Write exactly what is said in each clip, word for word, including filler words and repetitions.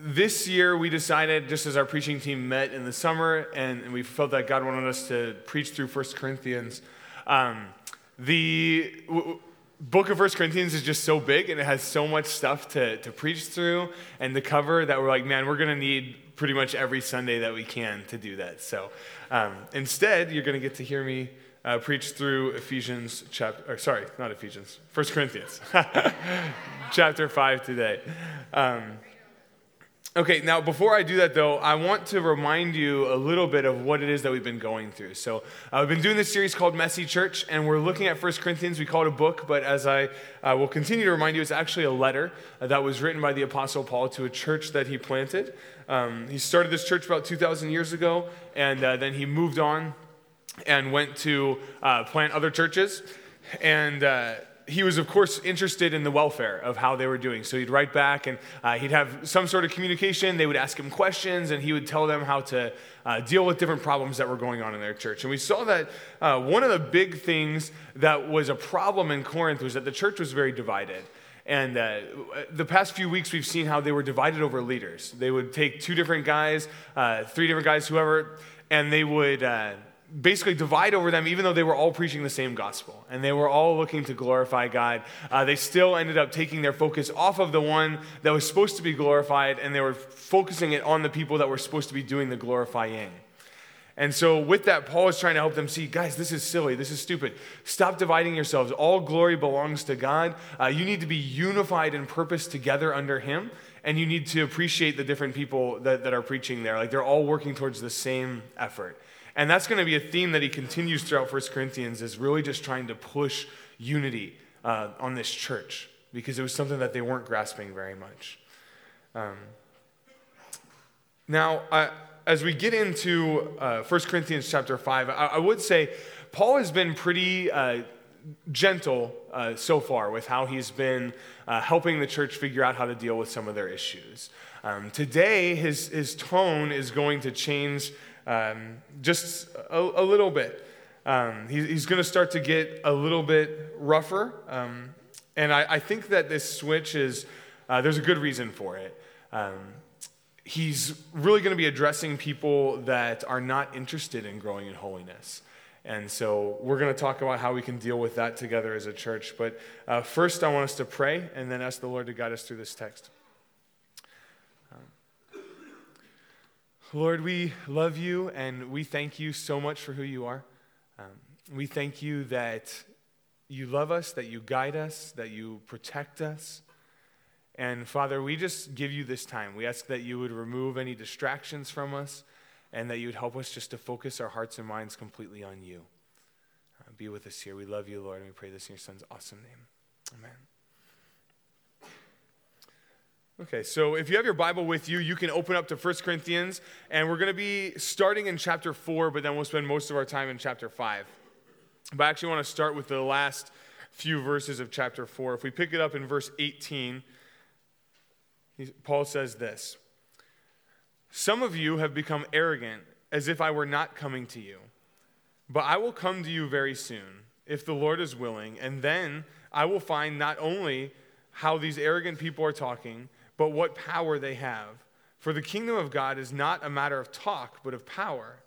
this year we decided, just as our preaching team met in the summer, and we felt that God wanted us to preach through First Corinthians. Um, the w- book of First Corinthians is just so big, and it has so much stuff to, to preach through and to cover that we're like, man, we're going to need pretty much every Sunday that we can to do that. So um, instead, you're going to get to hear me Uh, preached through Ephesians chapter, or sorry, not Ephesians, First Corinthians, chapter five today. Um, okay, now before I do that though, I want to remind you a little bit of what it is that we've been going through. So uh, we've been doing this series called Messy Church, and we're looking at First Corinthians. We call it a book, but as I uh, will continue to remind you, it's actually a letter that was written by the Apostle Paul to a church that he planted. Um, he started this church about two thousand years ago, and uh, then he moved on and went to uh, plant other churches. And uh, he was, of course, interested in the welfare of how they were doing. So he'd write back, and uh, he'd have some sort of communication. They would ask him questions, and he would tell them how to uh, deal with different problems that were going on in their church. And we saw that uh, one of the big things that was a problem in Corinth was that the church was very divided. And uh, the past few weeks, we've seen how they were divided over leaders. They would take two different guys, uh, three different guys, whoever, and they would... Uh, basically divide over them, even though they were all preaching the same gospel and they were all looking to glorify God. Uh, they still ended up taking their focus off of the one that was supposed to be glorified, and they were focusing it on the people that were supposed to be doing the glorifying. And so with that, Paul is trying to help them see, guys, this is silly. This is stupid. Stop dividing yourselves. All glory belongs to God. Uh, you need to be unified in purpose together under him, and you need to appreciate the different people that, that are preaching there. Like, they're all working towards the same effort. And that's going to be a theme that he continues throughout First Corinthians, is really just trying to push unity uh, on this church, because it was something that they weren't grasping very much. Um, now, uh, as we get into uh, First Corinthians chapter five, I, I would say Paul has been pretty uh, gentle uh, so far with how he's been uh, helping the church figure out how to deal with some of their issues. Um, today, his, his tone is going to change Um, just a, a little bit. Um, he, he's going to start to get a little bit rougher. Um, and I, I think that this switch is, uh, there's a good reason for it. Um, he's really going to be addressing people that are not interested in growing in holiness. And so we're going to talk about how we can deal with that together as a church. But uh, first, I want us to pray and then ask the Lord to guide us through this text. Lord, we love you, and we thank you so much for who you are. Um, we thank you that you love us, that you guide us, that you protect us. And Father, we just give you this time. We ask that you would remove any distractions from us, and that you would help us just to focus our hearts and minds completely on you. Uh, be with us here. We love you, Lord, and we pray this in your Son's awesome name. Amen. Okay, so if you have your Bible with you, you can open up to First Corinthians, and we're going to be starting in chapter four, but then we'll spend most of our time in chapter five. But I actually want to start with the last few verses of chapter four. If we pick it up in verse eighteen, Paul says this: "Some of you have become arrogant, as if I were not coming to you. But I will come to you very soon, if the Lord is willing, and then I will find not only how these arrogant people are talking, but what power they have. For the kingdom of God is not a matter of talk, but of power.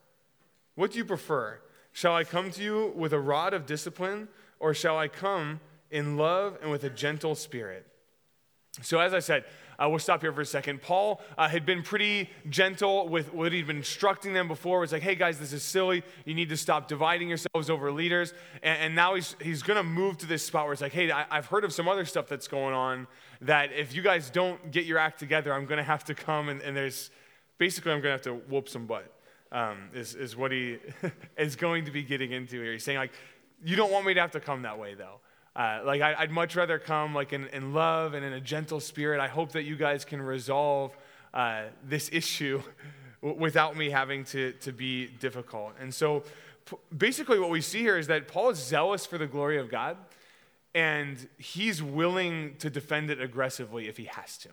What do you prefer? Shall I come to you with a rod of discipline, or shall I come in love and with a gentle spirit?" So as I said, uh, we'll stop here for a second. Paul uh, had been pretty gentle with what he'd been instructing them before. It was like, hey guys, this is silly. You need to stop dividing yourselves over leaders. And, and now he's he's going to move to this spot where it's like, hey, I, I've heard of some other stuff that's going on, that if you guys don't get your act together, I'm going to have to come. And, and there's basically, I'm going to have to whoop some butt um, is, is what he is going to be getting into here. He's saying, like, you don't want me to have to come that way though. Uh, like, I, I'd much rather come like in, in love and in a gentle spirit. I hope that you guys can resolve uh, this issue w- without me having to, to be difficult. And so p- basically what we see here is that Paul is zealous for the glory of God, and he's willing to defend it aggressively if he has to.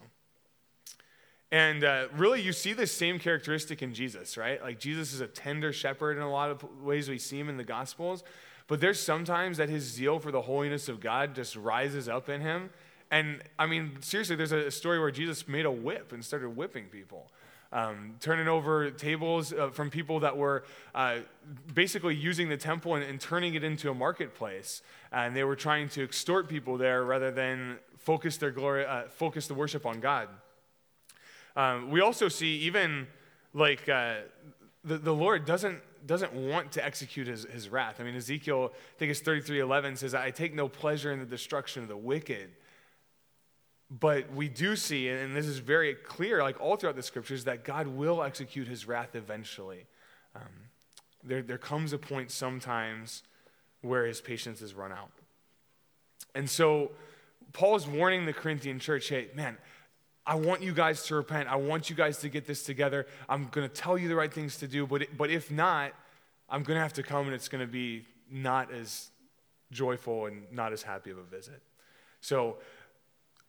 And uh, really, you see this same characteristic in Jesus, right? Like, Jesus is a tender shepherd in a lot of ways we see him in the Gospels. But there's sometimes that his zeal for the holiness of God just rises up in him, And I mean, seriously, there's a story where Jesus made a whip and started whipping people. Um, turning over tables uh, from people that were uh, basically using the temple and, and turning it into a marketplace, and they were trying to extort people there rather than focus their glory, uh, focus the worship on God. Um, we also see even like uh, the the Lord doesn't doesn't want to execute his, his wrath. I mean, Ezekiel, I think it's thirty-three eleven says, "I take no pleasure in the destruction of the wicked." But we do see, and this is very clear, like all throughout the scriptures, that God will execute his wrath eventually. Um, there, there comes a point sometimes where his patience is run out. And so Paul's warning the Corinthian church, hey, man, I want you guys to repent. I want you guys to get this together. I'm going to tell you the right things to do, but but if not, I'm going to have to come, and it's going to be not as joyful and not as happy of a visit. So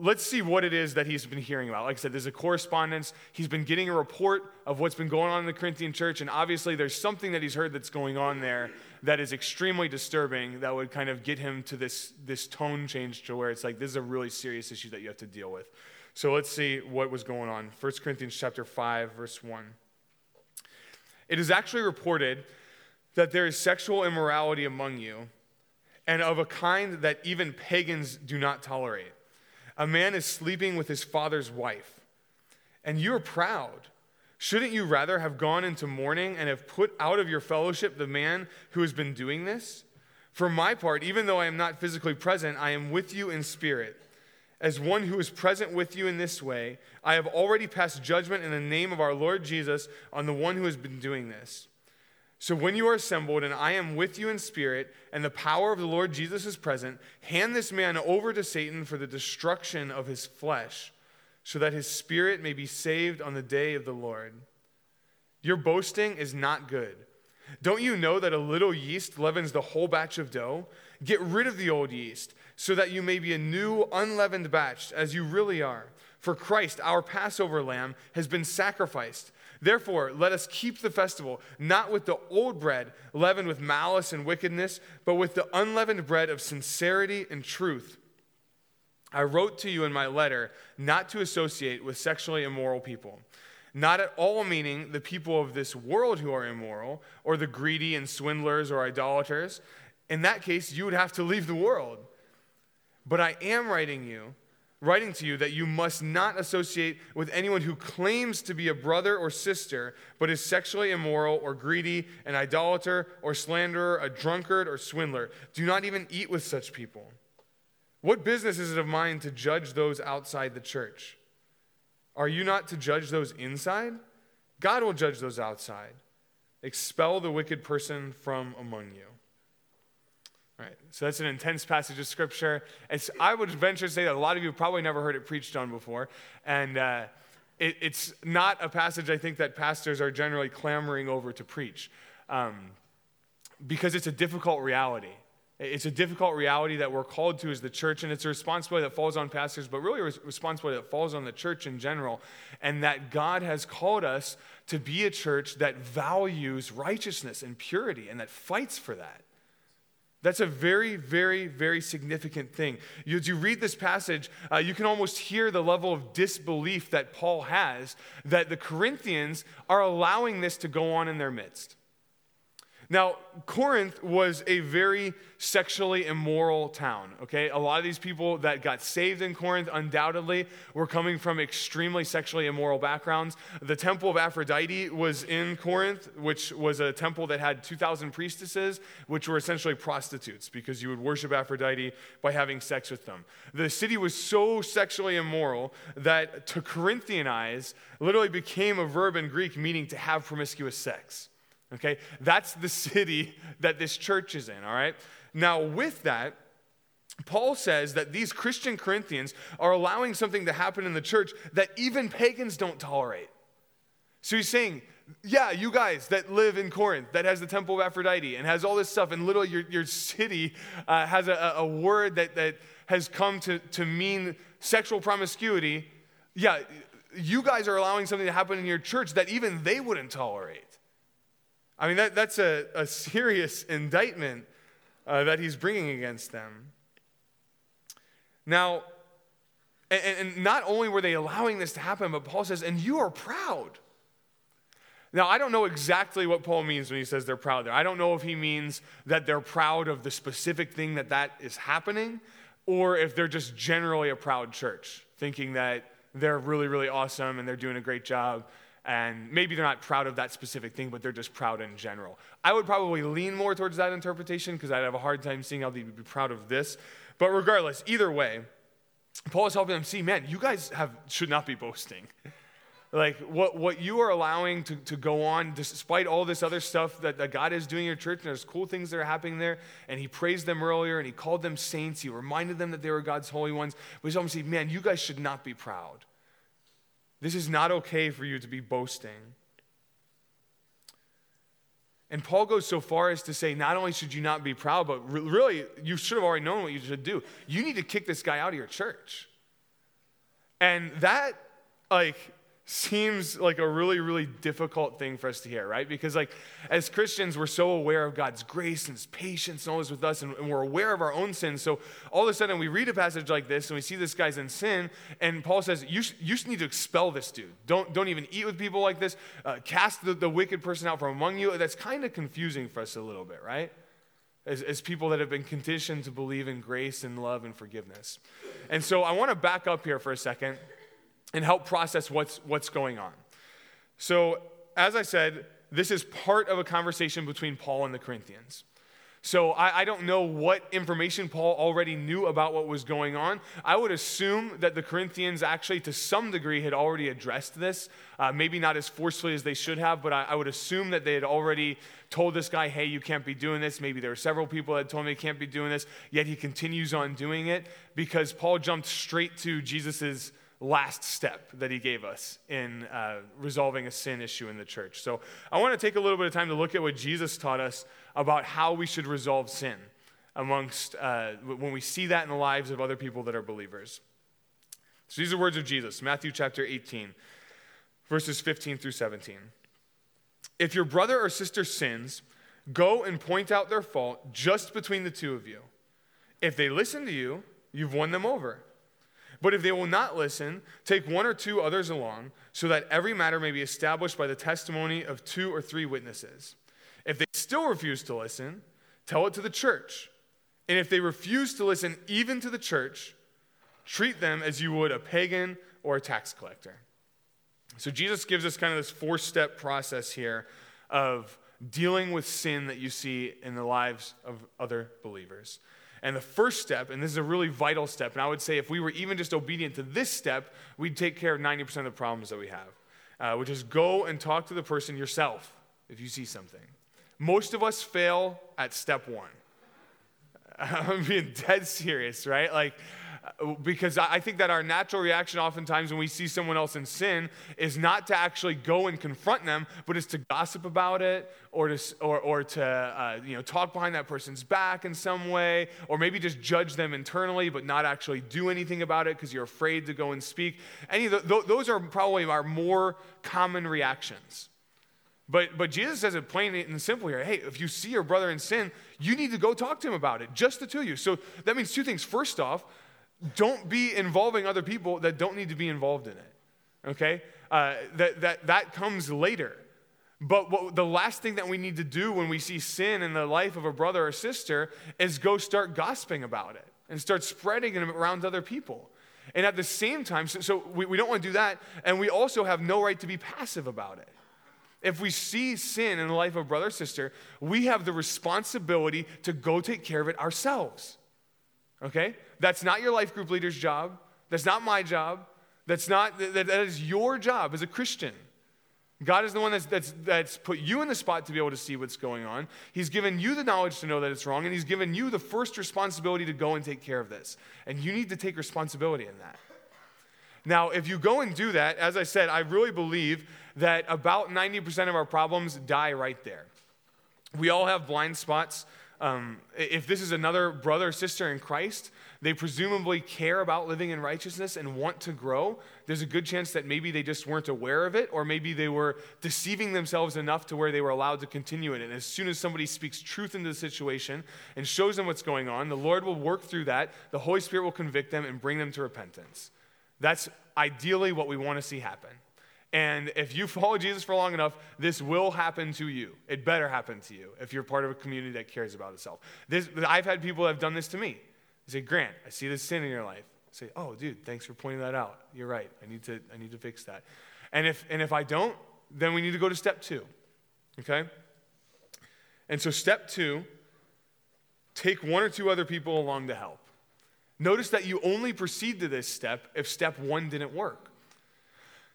let's see what it is that he's been hearing about. Like I said, there's a correspondence. He's been getting a report of what's been going on in the Corinthian church, and obviously there's something that he's heard that's going on there that is extremely disturbing that would kind of get him to this, this tone change to where it's like, this is a really serious issue that you have to deal with. So let's see what was going on. First Corinthians chapter five, verse one. It is actually reported that there is sexual immorality among you, and of a kind that even pagans do not tolerate. A man is sleeping with his father's wife, and you are proud. Shouldn't you rather have gone into mourning and have put out of your fellowship the man who has been doing this? For my part, even though I am not physically present, I am with you in spirit. As one who is present with you in this way, I have already passed judgment in the name of our Lord Jesus on the one who has been doing this. So when you are assembled, and I am with you in spirit, and the power of the Lord Jesus is present, hand this man over to Satan for the destruction of his flesh, so that his spirit may be saved on the day of the Lord. Your boasting is not good. Don't you know that a little yeast leavens the whole batch of dough? Get rid of the old yeast, so that you may be a new, unleavened batch, as you really are. For Christ, our Passover lamb, has been sacrificed. Therefore, let us keep the festival, not with the old bread, leavened with malice and wickedness, but with the unleavened bread of sincerity and truth. I wrote to you in my letter not to associate with sexually immoral people, not at all meaning the people of this world who are immoral, or the greedy and swindlers or idolaters. In that case, you would have to leave the world. But I am writing you, writing to you that you must not associate with anyone who claims to be a brother or sister, but is sexually immoral or greedy, an idolater or slanderer, a drunkard or swindler. Do not even eat with such people. What business is it of mine to judge those outside the church? Are you not to judge those inside? God will judge those outside. Expel the wicked person from among you. Right, so that's an intense passage of scripture. It's, I would venture to say that a lot of you probably never heard it preached on before, and uh, it, it's not a passage I think that pastors are generally clamoring over to preach, um, because it's a difficult reality. It's a difficult reality that we're called to as the church, and it's a responsibility that falls on pastors, but really a responsibility that falls on the church in general, and that God has called us to be a church that values righteousness and purity, and that fights for that. That's a very, very, very significant thing. You, as you read this passage, uh, you can almost hear the level of disbelief that Paul has that the Corinthians are allowing this to go on in their midst. Now, Corinth was a very sexually immoral town, okay? A lot of these people that got saved in Corinth undoubtedly were coming from extremely sexually immoral backgrounds. The Temple of Aphrodite was in Corinth, which was a temple that had two thousand priestesses, which were essentially prostitutes because you would worship Aphrodite by having sex with them. The city was so sexually immoral that to Corinthianize literally became a verb in Greek meaning to have promiscuous sex. Okay, that's the city that this church is in, all right? Now, with that, Paul says that these Christian Corinthians are allowing something to happen in the church that even pagans don't tolerate. So he's saying, yeah, you guys that live in Corinth, that has the Temple of Aphrodite and has all this stuff, and literally your, your city uh, has a, a word that, that has come to, to mean sexual promiscuity. Yeah, you guys are allowing something to happen in your church that even they wouldn't tolerate. I mean, that, that's a, a serious indictment uh, that he's bringing against them. Now, And, and not only were they allowing this to happen, but Paul says, and you are proud. Now, I don't know exactly what Paul means when he says they're proud there. I don't know if he means that they're proud of the specific thing that that is happening, or if they're just generally a proud church, thinking that they're really, really awesome and they're doing a great job. And maybe they're not proud of that specific thing, but they're just proud in general. I would probably lean more towards that interpretation because I'd have a hard time seeing how they'd be proud of this. But regardless, either way, Paul is helping them see, man, you guys have should not be boasting. Like, what, what you are allowing to, to go on, despite all this other stuff that, that God is doing in your church, and there's cool things that are happening there, and he praised them earlier, and he called them saints, he reminded them that they were God's holy ones, but he's almost saying, man, you guys should not be proud. This is not okay for you to be boasting. And Paul goes so far as to say, not only should you not be proud, but re- really, you should have already known what you should do. You need to kick this guy out of your church. And that, like, seems like a really, really difficult thing for us to hear, right? Because, like, as Christians, we're so aware of God's grace and his patience and all this with us, and, and we're aware of our own sins. So all of a sudden we read a passage like this and we see this guy's in sin, and Paul says, you, sh- you need to expel this dude. Don't don't even eat with people like this. Uh, cast the, the wicked person out from among you. That's kind of confusing for us a little bit, right? As, as people that have been conditioned to believe in grace and love and forgiveness. And so I want to back up here for a second and help process what's what's going on. So, as I said, this is part of a conversation between Paul and the Corinthians. So I, I don't know what information Paul already knew about what was going on. I would assume that the Corinthians actually, to some degree, had already addressed this. Uh, maybe not as forcefully as they should have, but I, I would assume that they had already told this guy, hey, you can't be doing this. Maybe there were several people that told him he can't be doing this, yet he continues on doing it because Paul jumped straight to Jesus's last step that he gave us in uh, resolving a sin issue in the church. So I want to take a little bit of time to look at what Jesus taught us about how we should resolve sin amongst, uh, when we see that in the lives of other people that are believers. So these are words of Jesus, Matthew chapter eighteen, verses fifteen through seventeen. If your brother or sister sins, go and point out their fault just between the two of you. If they listen to you, you've won them over. But if they will not listen, take one or two others along, so that every matter may be established by the testimony of two or three witnesses. If they still refuse to listen, tell it to the church. And if they refuse to listen even to the church, treat them as you would a pagan or a tax collector. So Jesus gives us kind of this four-step process here of dealing with sin that you see in the lives of other believers. And the first step, and this is a really vital step, and I would say if we were even just obedient to this step, we'd take care of ninety percent of the problems that we have, uh, which is go and talk to the person yourself if you see something. Most of us fail at step one. I'm being dead serious, right? Like, because I think that our natural reaction oftentimes when we see someone else in sin is not to actually go and confront them, but is to gossip about it or to or, or to uh, you know talk behind that person's back in some way, or maybe just judge them internally but not actually do anything about it because you're afraid to go and speak. Any of the, those are probably our more common reactions. But but Jesus says it plain and simple here. Hey, if you see your brother in sin, you need to go talk to him about it, just the two of you. So that means two things. First off, don't be involving other people that don't need to be involved in it, okay? Uh, that, that, that comes later. But what, the last thing that we need to do when we see sin in the life of a brother or sister is go start gossiping about it and start spreading it around other people. And at the same time, so, so we, we don't want to do that, and we also have no right to be passive about it. If we see sin in the life of a brother or sister, we have the responsibility to go take care of it ourselves. Okay? That's not your life group leader's job. That's not my job. That's not, that, that is your job as a Christian. God is the one that's, that's, that's put you in the spot to be able to see what's going on. He's given you the knowledge to know that it's wrong, and he's given you the first responsibility to go and take care of this. And you need to take responsibility in that. Now, if you go and do that, as I said, I really believe that about ninety percent of our problems die right there. We all have blind spots. Um, if this is another brother or sister in Christ, they presumably care about living in righteousness and want to grow. There's a good chance that maybe they just weren't aware of it, or maybe they were deceiving themselves enough to where they were allowed to continue in it. And as soon as somebody speaks truth into the situation and shows them what's going on, the Lord will work through that. The Holy Spirit will convict them and bring them to repentance. That's ideally what we want to see happen. And if you follow Jesus for long enough, this will happen to you. It better happen to you if you're part of a community that cares about itself. This, I've had people that have done this to me. They say, Grant, I see this sin in your life. I say, oh, dude, thanks for pointing that out. You're right. I need to I need to fix that. And if and if I don't, then we need to go to step two, okay? And so step two, take one or two other people along to help. Notice that you only proceed to this step if step one didn't work.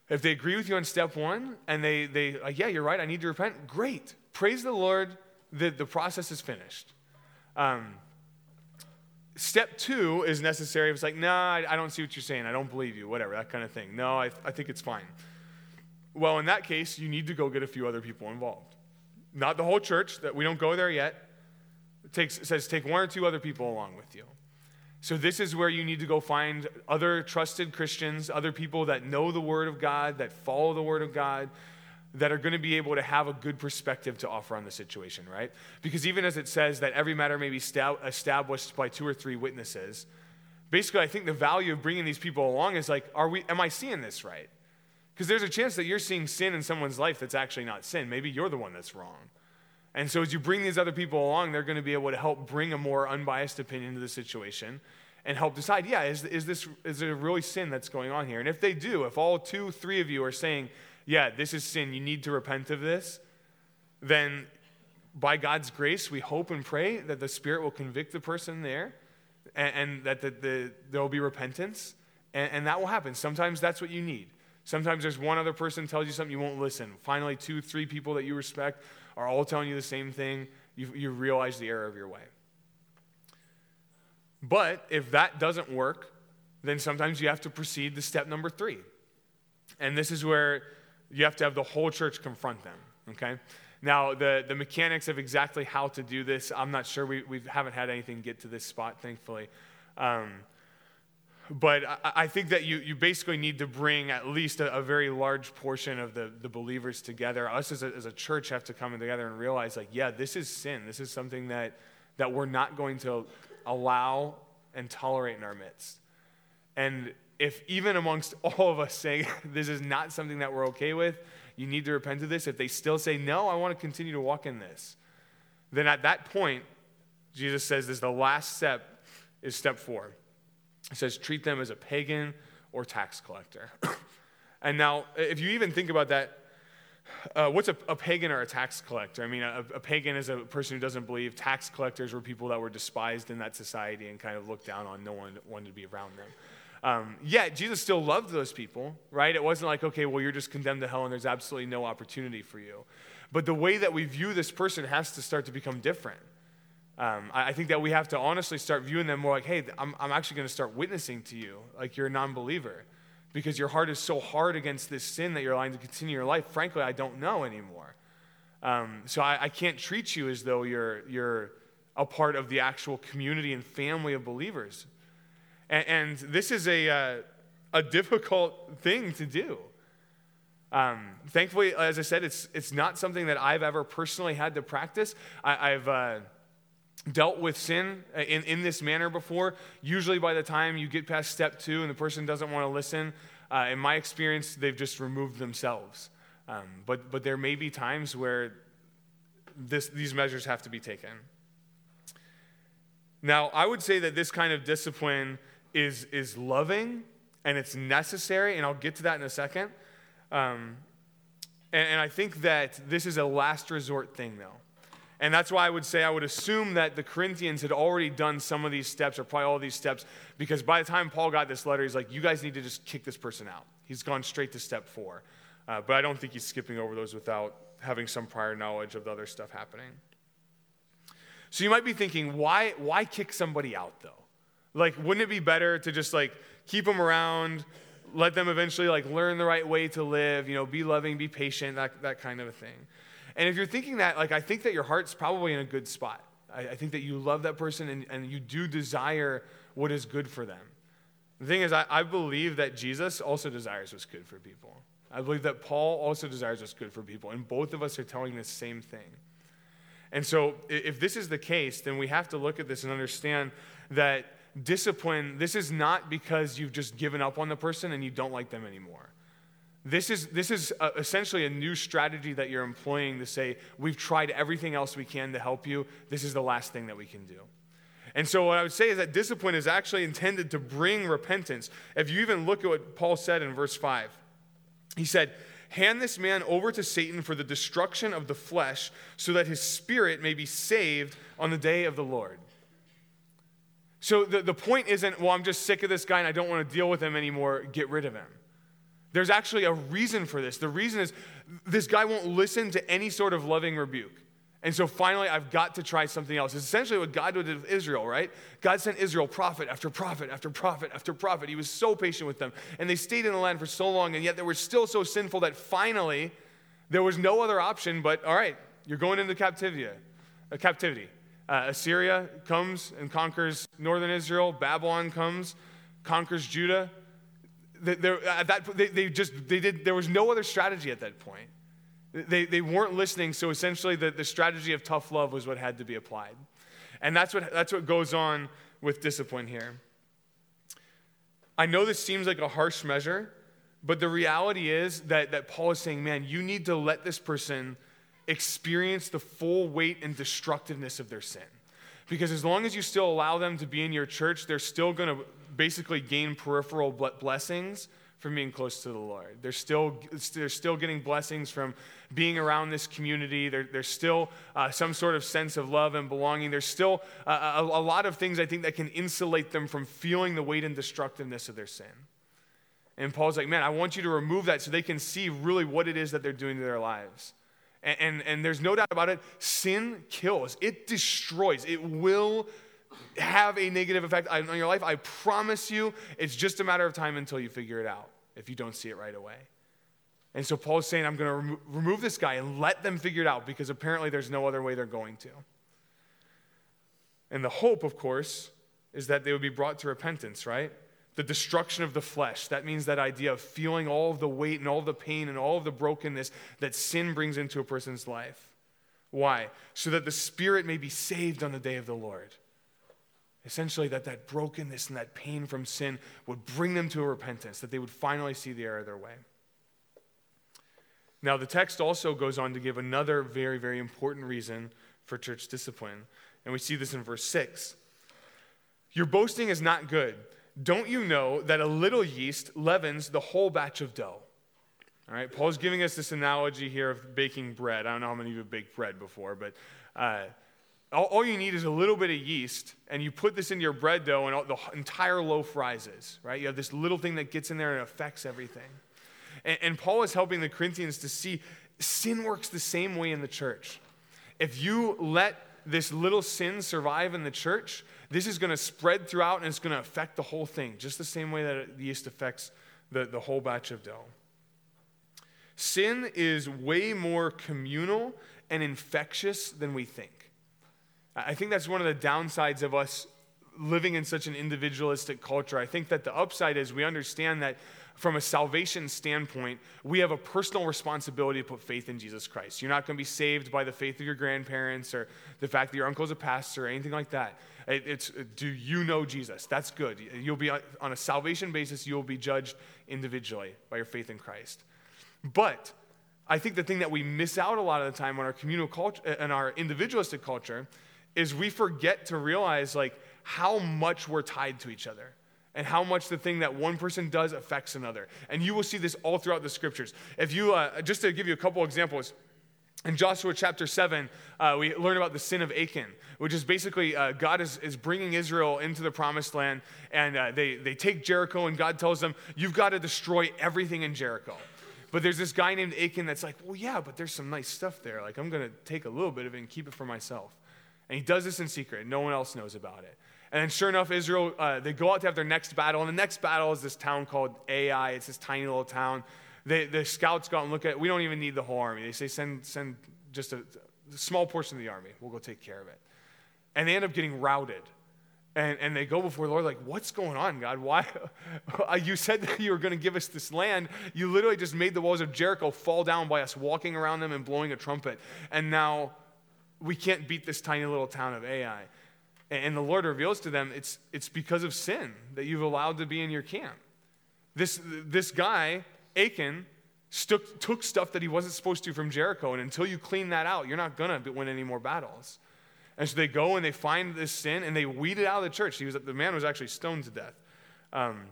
If they agree with you on step one and they, they like, yeah, you're right, I need to repent, great. Praise the Lord that the process is finished. Um, step two is necessary. If it's like, nah, I, I don't see what you're saying. I don't believe you, whatever, that kind of thing. No, I, I think it's fine. Well, in that case, you need to go get a few other people involved. Not the whole church, that we don't go there yet. It, takes, it says take one or two other people along with you. So this is where you need to go find other trusted Christians, other people that know the Word of God, that follow the Word of God, that are going to be able to have a good perspective to offer on the situation, right? Because even as it says that every matter may be established by two or three witnesses, basically I think the value of bringing these people along is like, are we? Am I seeing this right? Because there's a chance that you're seeing sin in someone's life that's actually not sin. Maybe you're the one that's wrong. And so as you bring these other people along, they're going to be able to help bring a more unbiased opinion to the situation and help decide, yeah, is is this is there really sin that's going on here? And if they do, if all two, three of you are saying, yeah, this is sin, you need to repent of this, then by God's grace, we hope and pray that the Spirit will convict the person there and, and that the, the, there will be repentance, and, and that will happen. Sometimes that's what you need. Sometimes there's one other person tells you something, you won't listen. Finally, two, three people that you respect are all telling you the same thing. You, you realize the error of your way. But if that doesn't work, then sometimes you have to proceed to step number three. And this is where you have to have the whole church confront them, okay? Now, the, the mechanics of exactly how to do this, I'm not sure. We, we haven't had anything get to this spot, thankfully. Um But I think that you, you basically need to bring at least a, a very large portion of the, the believers together. Us as a, as a church have to come together and realize, like, yeah, this is sin. This is something that, that we're not going to allow and tolerate in our midst. And if even amongst all of us saying this is not something that we're okay with, you need to repent of this, if they still say, no, I want to continue to walk in this, then at that point, Jesus says this, the last step is step four. It says, treat them as a pagan or tax collector. And now, if you even think about that, uh, what's a, a pagan or a tax collector? I mean, a, a pagan is a person who doesn't believe. Tax collectors were people that were despised in that society and kind of looked down on. No one wanted to be around them. Um, yet, Jesus still loved those people, right? It wasn't like, okay, well, you're just condemned to hell and there's absolutely no opportunity for you. But the way that we view this person has to start to become different. Um, I think that we have to honestly start viewing them more like, hey, I'm, I'm actually going to start witnessing to you like you're a non-believer, because your heart is so hard against this sin that you're allowing to continue your life. Frankly, I don't know anymore. Um, so I, I can't treat you as though you're you're a part of the actual community and family of believers. And, and this is a uh, a difficult thing to do. Um, thankfully, as I said, it's it's not something that I've ever personally had to practice. I, I've uh, dealt with sin in, in this manner before. Usually by the time you get past step two and the person doesn't want to listen, uh, in my experience, they've just removed themselves. Um, but but there may be times where this these measures have to be taken. Now, I would say that this kind of discipline is, is loving and it's necessary, and I'll get to that in a second. Um, and, and I think that this is a last resort thing, though. And that's why I would say I would assume that the Corinthians had already done some of these steps, or probably all these steps, because by the time Paul got this letter, he's like, you guys need to just kick this person out. He's gone straight to step four. Uh, but I don't think he's skipping over those without having some prior knowledge of the other stuff happening. So you might be thinking, why why kick somebody out, though? Like, wouldn't it be better to just, like, keep them around, let them eventually, like, learn the right way to live, you know, be loving, be patient, that that kind of a thing? And if you're thinking that, like, I think that your heart's probably in a good spot. I, I think that you love that person and, and you do desire what is good for them. The thing is, I, I believe that Jesus also desires what's good for people. I believe that Paul also desires what's good for people. And both of us are telling the same thing. And so if this is the case, then we have to look at this and understand that discipline, this is not because you've just given up on the person and you don't like them anymore. This is this is a, essentially a new strategy that you're employing to say, we've tried everything else we can to help you. This is the last thing that we can do. And so what I would say is that discipline is actually intended to bring repentance. If you even look at what Paul said in verse five, he said, hand this man over to Satan for the destruction of the flesh so that his spirit may be saved on the day of the Lord. So the, the point isn't, well, I'm just sick of this guy and I don't want to deal with him anymore, get rid of him. There's actually a reason for this. The reason is this guy won't listen to any sort of loving rebuke. And so finally, I've got to try something else. It's essentially what God did with Israel, right? God sent Israel prophet after prophet after prophet after prophet. He was so patient with them. And they stayed in the land for so long, and yet they were still so sinful that finally there was no other option but, all right, you're going into captivity. Uh, captivity. Uh, Assyria comes and conquers northern Israel. Babylon comes, conquers Judah. There, at that, they, they just they did. There was no other strategy at that point. They they weren't listening. So essentially, the, the strategy of tough love was what had to be applied, and that's what that's what goes on with discipline here. I know this seems like a harsh measure, but the reality is that that Paul is saying, man, you need to let this person experience the full weight and destructiveness of their sin, because as long as you still allow them to be in your church, they're still going to basically gain peripheral blessings from being close to the Lord. They're still they're still getting blessings from being around this community. There, there's still uh, some sort of sense of love and belonging. There's still uh, a, a lot of things, I think, that can insulate them from feeling the weight and destructiveness of their sin. And Paul's like, man, I want you to remove that so they can see really what it is that they're doing to their lives. And and, and there's no doubt about it, sin kills. It destroys. It will have a negative effect on your life. I promise you, it's just a matter of time until you figure it out if you don't see it right away. And so Paul's saying, I'm going to remo- remove this guy and let them figure it out, because apparently there's no other way they're going to. And the hope, of course, is that they would be brought to repentance, right? The destruction of the flesh. That means that idea of feeling all of the weight and all of the pain and all of the brokenness that sin brings into a person's life. Why? So that the spirit may be saved on the day of the Lord. Essentially, that that brokenness and that pain from sin would bring them to a repentance, that they would finally see the error of their way. Now, the text also goes on to give another very, very important reason for church discipline, and we see this in verse six. Your boasting is not good. Don't you know that a little yeast leavens the whole batch of dough? All right, Paul's giving us this analogy here of baking bread. I don't know how many of you have baked bread before, but... Uh, All you need is a little bit of yeast, and you put this into your bread dough, and the entire loaf rises, right? You have this little thing that gets in there and affects everything. And, and Paul is helping the Corinthians to see sin works the same way in the church. If you let this little sin survive in the church, this is going to spread throughout, and it's going to affect the whole thing, just the same way that the yeast affects the, the whole batch of dough. Sin is way more communal and infectious than we think. I think that's one of the downsides of us living in such an individualistic culture. I think that the upside is we understand that from a salvation standpoint, we have a personal responsibility to put faith in Jesus Christ. You're not going to be saved by the faith of your grandparents or the fact that your uncle's a pastor or anything like that. It's, do you know Jesus? That's good. You'll be on a salvation basis, you'll be judged individually by your faith in Christ. But I think the thing that we miss out a lot of the time on our communal culture, in our individualistic culture, is we forget to realize like how much we're tied to each other and how much the thing that one person does affects another. And you will see this all throughout the scriptures. If you, uh, just to give you a couple examples, in Joshua chapter seven, uh, we learn about the sin of Achan, which is basically uh, God is, is bringing Israel into the promised land, and uh, they, they take Jericho, and God tells them, you've got to destroy everything in Jericho. But there's this guy named Achan that's like, well, yeah, but there's some nice stuff there. Like, I'm going to take a little bit of it and keep it for myself. And he does this in secret. No one else knows about it. And then sure enough, Israel, uh, they go out to have their next battle. And the next battle is this town called Ai. It's this tiny little town. They, the scouts go out and look at it. We don't even need the whole army. They say, send send just a, a small portion of the army. We'll go take care of it. And they end up getting routed. And and they go before the Lord like, what's going on, God? Why? You said that you were going to give us this land. You literally just made the walls of Jericho fall down by us walking around them and blowing a trumpet. And now... we can't beat this tiny little town of Ai. And the Lord reveals to them, it's it's because of sin that you've allowed to be in your camp. This this guy, Achan, stuck, took stuff that he wasn't supposed to from Jericho, and until you clean that out, you're not going to win any more battles. And so they go and they find this sin, and they weed it out of the church. He was The man was actually stoned to death. Um,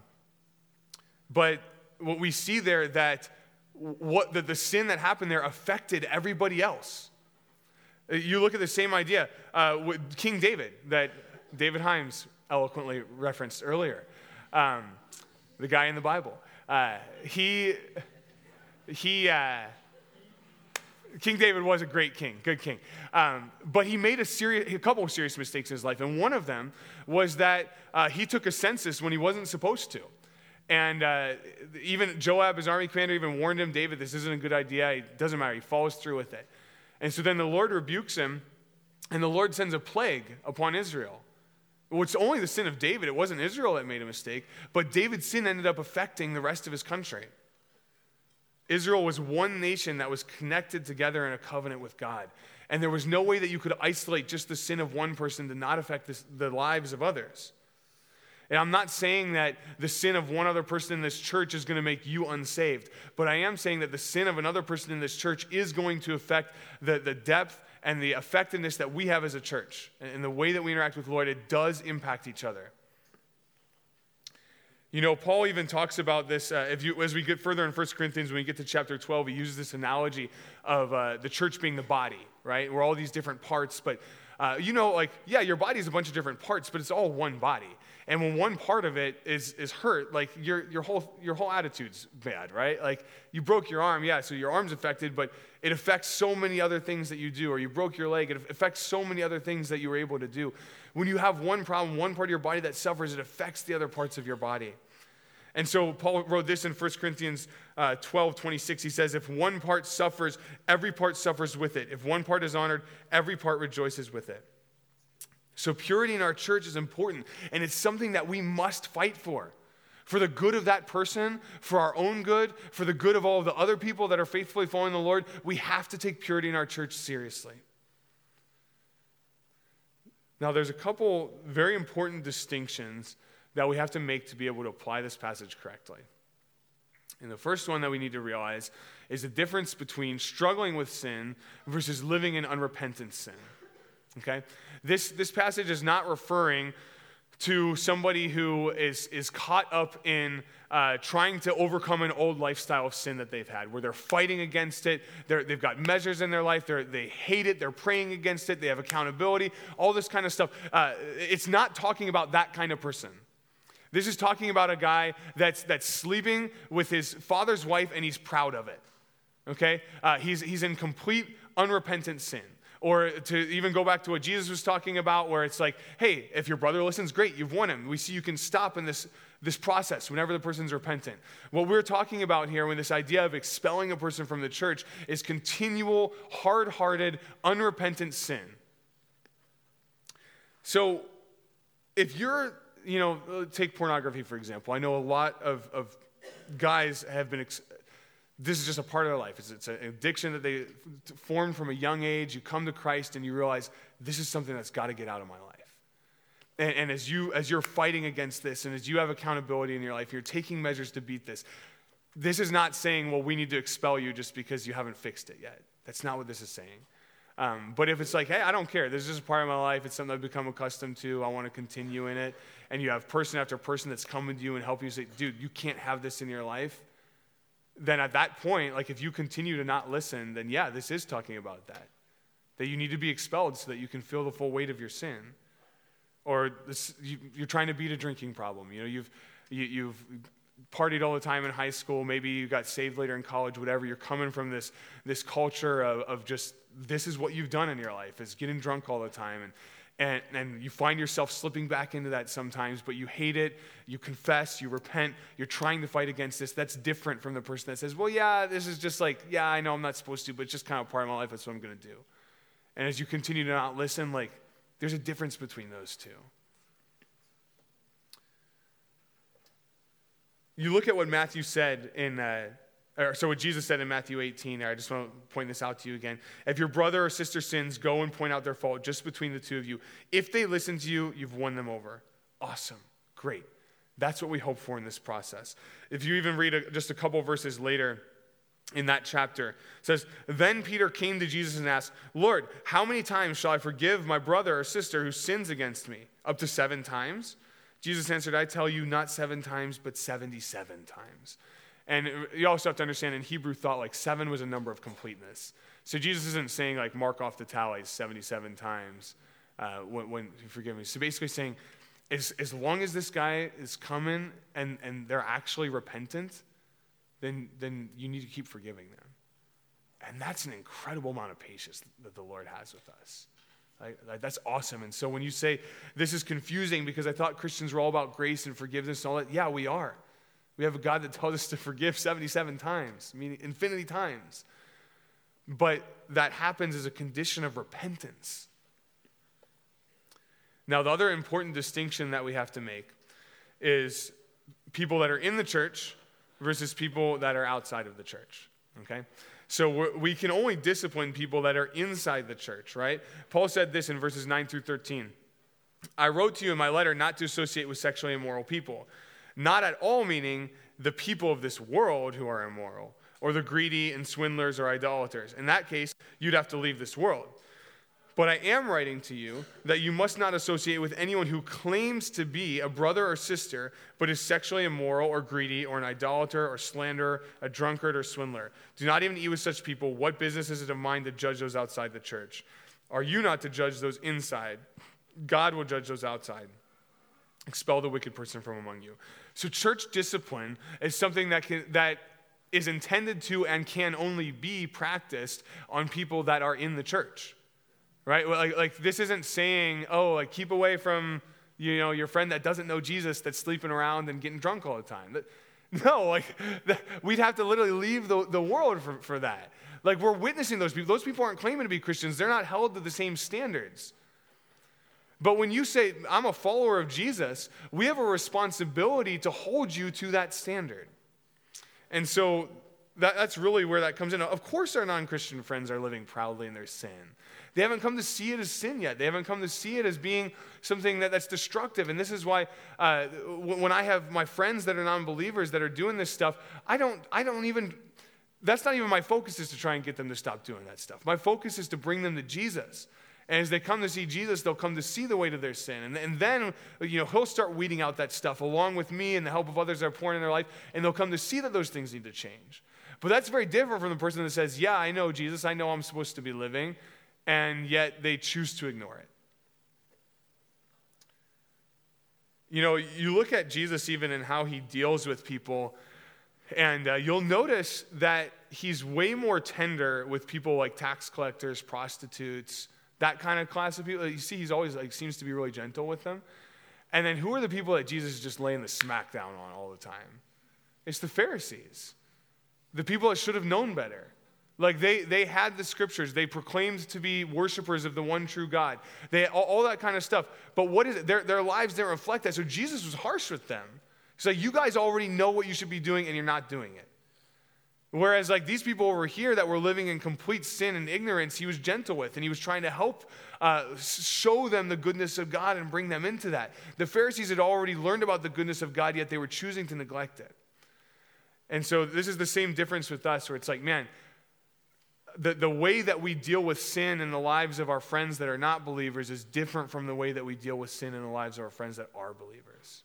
but what we see there, that what that the sin that happened there affected everybody else. You look at the same idea uh, with King David that David Himes eloquently referenced earlier, um, the guy in the Bible. Uh, he, he, uh, King David was a great king, good king, um, but he made a serious, a couple of serious mistakes in his life, and one of them was that uh, he took a census when he wasn't supposed to. And uh, even Joab, his army commander, even warned him, David, this isn't a good idea. It doesn't matter. He follows through with it. And so then the Lord rebukes him, and the Lord sends a plague upon Israel. Well, it's only the sin of David. It wasn't Israel that made a mistake, but David's sin ended up affecting the rest of his country. Israel was one nation that was connected together in a covenant with God. And there was no way that you could isolate just the sin of one person to not affect this, the lives of others. And I'm not saying that the sin of one other person in this church is going to make you unsaved, but I am saying that the sin of another person in this church is going to affect the, the depth and the effectiveness that we have as a church. And the way that we interact with the Lord, it does impact each other. You know, Paul even talks about this, uh, if you, as we get further in First Corinthians, when we get to chapter twelve, he uses this analogy of uh, the church being the body, right? We're all these different parts, but Uh, you know, like, yeah, your body is a bunch of different parts, but it's all one body. And when one part of it is is hurt, like, your your whole your whole attitude's bad, right? Like, you broke your arm, yeah, so your arm's affected, but it affects so many other things that you do. Or you broke your leg, it affects so many other things that you were able to do. When you have one problem, one part of your body that suffers, it affects the other parts of your body. And so Paul wrote this in First Corinthians uh, twelve twenty-six. He says, if one part suffers, every part suffers with it. If one part is honored, every part rejoices with it. So purity in our church is important, and it's something that we must fight for. For the good of that person, for our own good, for the good of all of the other people that are faithfully following the Lord, we have to take purity in our church seriously. Now, there's a couple very important distinctions that we have to make to be able to apply this passage correctly. And the first one that we need to realize is the difference between struggling with sin versus living in unrepentant sin. Okay? This this passage is not referring to somebody who is, is caught up in uh, trying to overcome an old lifestyle of sin that they've had, where they're fighting against it, they're, they've got measures in their life, they're, they hate it, they're praying against it, they have accountability, all this kind of stuff. Uh, it's not talking about that kind of person. This is talking about a guy that's that's sleeping with his father's wife, and he's proud of it, okay? Uh, he's he's in complete unrepentant sin. Or to even go back to what Jesus was talking about, where it's like, hey, if your brother listens, great, you've won him. We see you can stop in this, this process whenever the person's repentant. What we're talking about here with this idea of expelling a person from the church is continual, hard-hearted, unrepentant sin. So if you're... You know, take pornography, for example. I know a lot of, of guys have been, ex- this is just a part of their life. It's, it's an addiction that they formed from a young age. You come to Christ and you realize this is something that's got to get out of my life. And, and as, you, as you're fighting against this, and as you have accountability in your life, you're taking measures to beat this. This is not saying, well, we need to expel you just because you haven't fixed it yet. That's not what this is saying. Um, but if it's like, hey, I don't care, this is just a part of my life, it's something I've become accustomed to, I want to continue in it, and you have person after person that's coming to you and helping you say, dude, you can't have this in your life, then at that point, like, if you continue to not listen, then yeah, this is talking about that, that you need to be expelled so that you can feel the full weight of your sin. Or this, you, you're trying to beat a drinking problem. You know, you've you, you've partied all the time in high school, maybe you got saved later in college, whatever, you're coming from this this culture of, of just, this is what you've done in your life, is getting drunk all the time, and, and and you find yourself slipping back into that sometimes, but you hate it, you confess, you repent, you're trying to fight against this. That's different from the person that says, well, yeah, this is just like, yeah, I know I'm not supposed to, but it's just kind of part of my life, that's what I'm going to do. And as you continue to not listen, like, there's a difference between those two. You look at what Matthew said in uh, Or so what Jesus said in Matthew eighteen there, I just want to point this out to you again. If your brother or sister sins, go and point out their fault just between the two of you. If they listen to you, you've won them over. Awesome. Great. That's what we hope for in this process. If you even read a, just a couple verses later in that chapter, it says, then Peter came to Jesus and asked, Lord, how many times shall I forgive my brother or sister who sins against me? Up to seven times? Jesus answered, I tell you, not seven times, but seventy-seven times. And you also have to understand, in Hebrew thought, like seven was a number of completeness. So Jesus isn't saying, like, mark off the tallies seventy-seven times uh, when, when you forgive me. So basically saying, as, as long as this guy is coming and, and they're actually repentant, then, then you need to keep forgiving them. And that's an incredible amount of patience that the Lord has with us. Like, that's awesome. And so when you say, this is confusing because I thought Christians were all about grace and forgiveness and all that, yeah, we are. We have a God that tells us to forgive seventy-seven times, meaning infinity times. But that happens as a condition of repentance. Now, the other important distinction that we have to make is people that are in the church versus people that are outside of the church, okay? So we're, we can only discipline people that are inside the church, right? Paul said this in verses nine through thirteen. I wrote to you in my letter not to associate with sexually immoral people. Not at all meaning the people of this world who are immoral, or the greedy and swindlers or idolaters. In that case, you'd have to leave this world. But I am writing to you that you must not associate with anyone who claims to be a brother or sister, but is sexually immoral or greedy or an idolater or slanderer, a drunkard or swindler. Do not even eat with such people. What business is it of mine to judge those outside the church? Are you not to judge those inside? God will judge those outside. Expel the wicked person from among you. So church discipline is something that can, that is intended to and can only be practiced on people that are in the church, right? Like, like this isn't saying, oh, like keep away from, you know, your friend that doesn't know Jesus that's sleeping around and getting drunk all the time. No, like that, we'd have to literally leave the, the world for, for that. Like we're witnessing those people. Those people aren't claiming to be Christians. They're not held to the same standards. But when you say, I'm a follower of Jesus, we have a responsibility to hold you to that standard. And so that, that's really where that comes in. Of course our non-Christian friends are living proudly in their sin. They haven't come to see it as sin yet. They haven't come to see it as being something that, that's destructive. And this is why uh, when I have my friends that are non-believers that are doing this stuff, I don't, I don't even, that's not even my focus is to try and get them to stop doing that stuff. My focus is to bring them to Jesus. And as they come to see Jesus, they'll come to see the weight of their sin. And, and then, you know, he'll start weeding out that stuff along with me and the help of others that are pouring in their life. And they'll come to see that those things need to change. But that's very different from the person that says, yeah, I know Jesus. I know I'm supposed to be living. And yet they choose to ignore it. You know, you look at Jesus even in how he deals with people. And uh, you'll notice that he's way more tender with people like tax collectors, prostitutes, that kind of class of people. You see, he's always like seems to be really gentle with them. And then who are the people that Jesus is just laying the smack down on all the time? It's the Pharisees, the people that should have known better. Like they they had the scriptures. They proclaimed to be worshipers of the one true God. They all, all that kind of stuff. But what is it? Their their lives didn't reflect that. So Jesus was harsh with them. He's like, you guys already know what you should be doing, and you're not doing it. Whereas like these people over here that were living in complete sin and ignorance, he was gentle with, and he was trying to help uh, show them the goodness of God and bring them into that. The Pharisees had already learned about the goodness of God, yet they were choosing to neglect it. And so this is the same difference with us, where it's like, man, the, the way that we deal with sin in the lives of our friends that are not believers is different from the way that we deal with sin in the lives of our friends that are believers.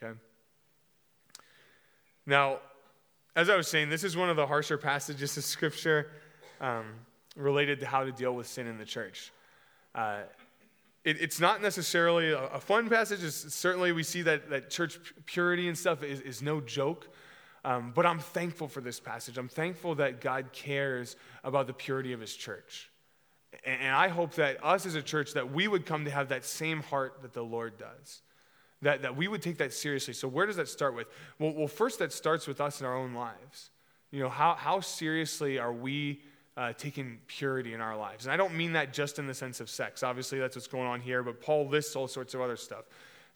Okay? Now, as I was saying, this is one of the harsher passages of Scripture um, related to how to deal with sin in the church. Uh, it, it's not necessarily a, a fun passage. It's, certainly we see that, that church purity and stuff is, is no joke. Um, but I'm thankful for this passage. I'm thankful that God cares about the purity of his church. And, and I hope that us as a church, that we would come to have that same heart that the Lord does. That, that we would take that seriously. So where does that start with? Well, well, first that starts with us in our own lives. You know, how, how seriously are we uh, taking purity in our lives? And I don't mean that just in the sense of sex. Obviously, that's what's going on here. But Paul lists all sorts of other stuff.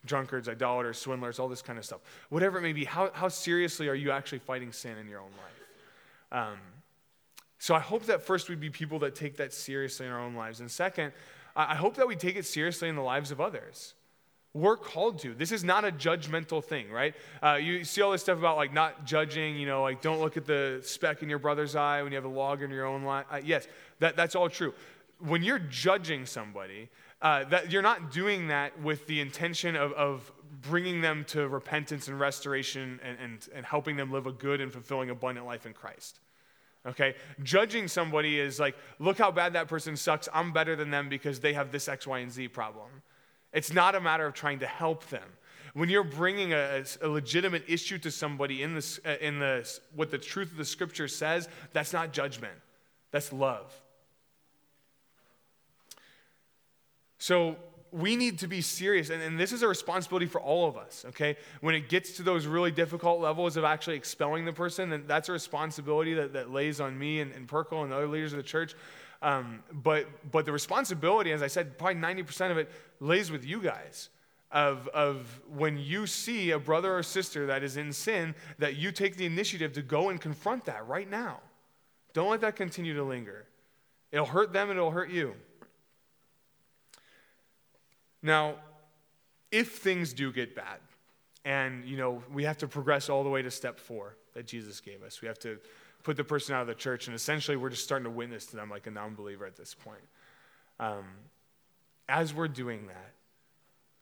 Drunkards, idolaters, swindlers, all this kind of stuff. Whatever it may be, how, how seriously are you actually fighting sin in your own life? Um, so I hope that first we'd be people that take that seriously in our own lives. And second, I hope that we take it seriously in the lives of others. We're called to. This is not a judgmental thing, right? Uh, you see all this stuff about like not judging, you know, like don't look at the speck in your brother's eye when you have a log in your own eye. Uh, yes, that, that's all true. When you're judging somebody, uh, that, you're not doing that with the intention of, of bringing them to repentance and restoration and, and, and helping them live a good and fulfilling abundant life in Christ. Okay, judging somebody is like, look how bad that person sucks. I'm better than them because they have this X, Y, and Z problem. It's not a matter of trying to help them. When you're bringing a, a legitimate issue to somebody in this, in the what the truth of the Scripture says, that's not judgment. That's love. So we need to be serious, and, and this is a responsibility for all of us, okay? When it gets to those really difficult levels of actually expelling the person, then that's a responsibility that, that lays on me and, and Perkle and the other leaders of the church. Um, but but the responsibility, as I said, probably ninety percent of it lays with you guys. Of of when you see a brother or sister that is in sin, that you take the initiative to go and confront that right now. Don't let that continue to linger. It'll hurt them and it'll hurt you. Now, if things do get bad, and you know we have to progress all the way to step four that Jesus gave us, we have to put the person out of the church, and essentially we're just starting to witness to them like a non-believer at this point. Um, as we're doing that,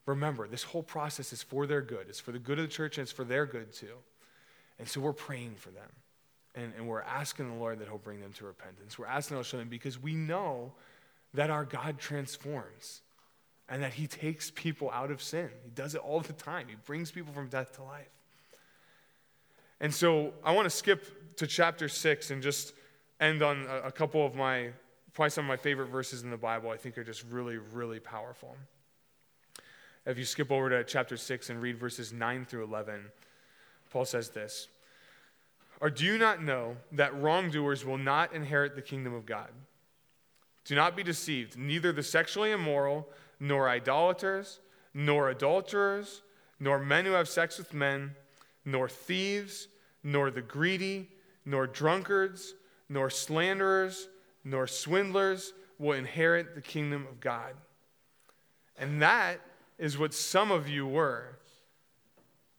remember, this whole process is for their good. It's for the good of the church, and it's for their good too. And so we're praying for them, and, and we're asking the Lord that he'll bring them to repentance. We're asking he'll show them, because we know that our God transforms and that he takes people out of sin. He does it all the time. He brings people from death to life. And so I want to skip to chapter six and just end on a couple of my, probably some of my favorite verses in the Bible. I think are just really, really powerful. If you skip over to chapter six and read verses nine through eleven, Paul says this, "Or do you not know that wrongdoers will not inherit the kingdom of God? Do not be deceived, neither the sexually immoral, nor idolaters, nor adulterers, nor men who have sex with men, nor thieves, nor the greedy, nor drunkards, nor slanderers, nor swindlers will inherit the kingdom of God. And that is what some of you were.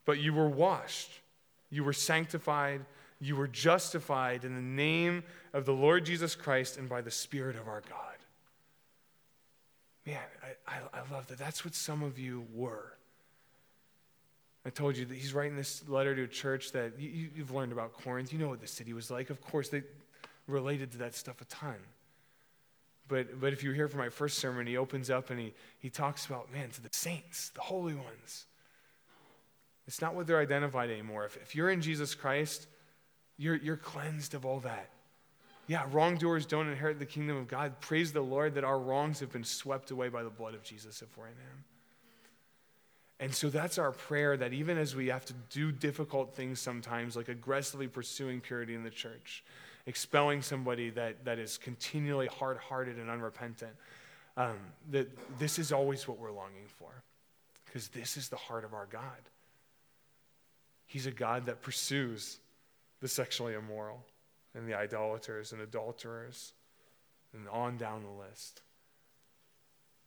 But you were washed, you were sanctified, you were justified in the name of the Lord Jesus Christ and by the Spirit of our God." Man, I, I, I love that. That's what some of you were. I told you that he's writing this letter to a church that you, you've learned about Corinth. You know what the city was like. Of course, they related to that stuff a ton. But but if you hear from my first sermon, he opens up and he he talks about, man, to the saints, the holy ones. It's not what they're identified anymore. If, if you're in Jesus Christ, you're you're cleansed of all that. Yeah, wrongdoers don't inherit the kingdom of God. Praise the Lord that our wrongs have been swept away by the blood of Jesus if we're in him. And so that's our prayer, that even as we have to do difficult things sometimes, like aggressively pursuing purity in the church, expelling somebody that, that is continually hard-hearted and unrepentant, um, that this is always what we're longing for, because this is the heart of our God. He's a God that pursues the sexually immoral, and the idolaters and adulterers, and on down the list.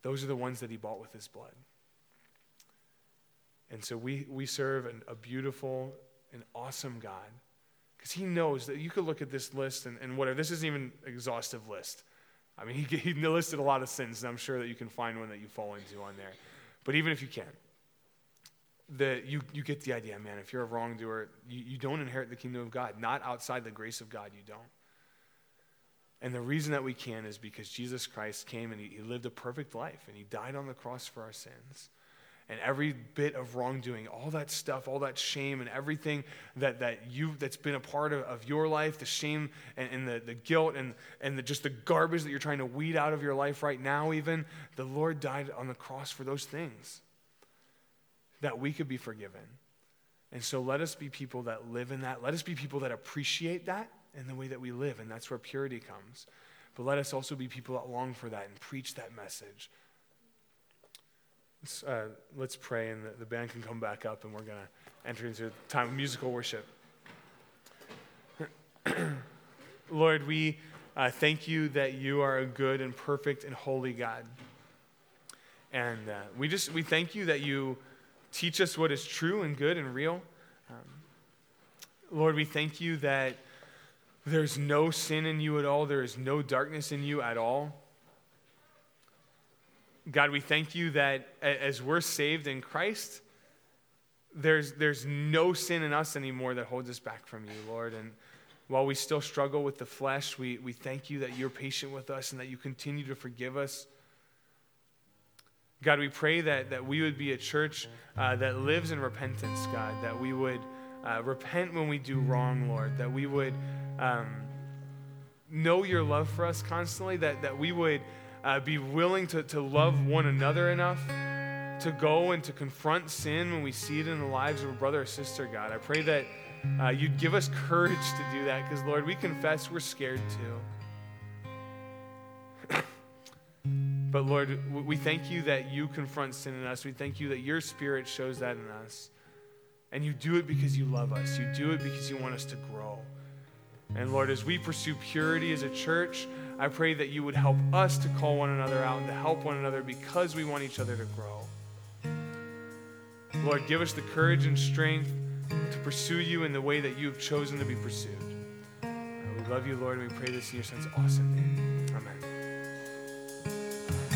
Those are the ones that he bought with his blood. And so we we serve an, a beautiful and awesome God, because he knows that you could look at this list and, and whatever. This isn't even an exhaustive list. I mean, he, he listed a lot of sins, and I'm sure that you can find one that you fall into on there. But even if you can't, The, you, you get the idea, man. If you're a wrongdoer, you, you don't inherit the kingdom of God. Not outside the grace of God, you don't. And the reason that we can is because Jesus Christ came and he, he lived a perfect life, and he died on the cross for our sins. And every bit of wrongdoing, all that stuff, all that shame, and everything that, that you that's been a part of, of your life, the shame and, and the, the guilt and, and the, just the garbage that you're trying to weed out of your life right now even, the Lord died on the cross for those things, that we could be forgiven. And so let us be people that live in that. Let us be people that appreciate that in the way that we live, and that's where purity comes. But let us also be people that long for that and preach that message. Let's, uh, let's pray, and the, the band can come back up, and we're going to enter into a time of musical worship. Lord, we uh, thank you that you are a good and perfect and holy God. And uh, we just, we thank you that you teach us what is true and good and real. Um, Lord, we thank you that there's no sin in you at all. There is no darkness in you at all. God, we thank you that as we're saved in Christ, there's there's no sin in us anymore that holds us back from you, Lord. And while we still struggle with the flesh, we, we thank you that you're patient with us and that you continue to forgive us. God, we pray that, that we would be a church uh, that lives in repentance, God, that we would uh, repent when we do wrong, Lord, that we would um, know your love for us constantly, that, that we would uh, be willing to, to love one another enough to go and to confront sin when we see it in the lives of a brother or sister, God. I pray that uh, you'd give us courage to do that because, Lord, we confess we're scared too. But Lord, we thank you that you confront sin in us. We thank you that your Spirit shows that in us. And you do it because you love us. You do it because you want us to grow. And Lord, as we pursue purity as a church, I pray that you would help us to call one another out and to help one another because we want each other to grow. Lord, give us the courage and strength to pursue you in the way that you've chosen to be pursued. We love you, Lord, and we pray this in your Son's awesome name. Amen.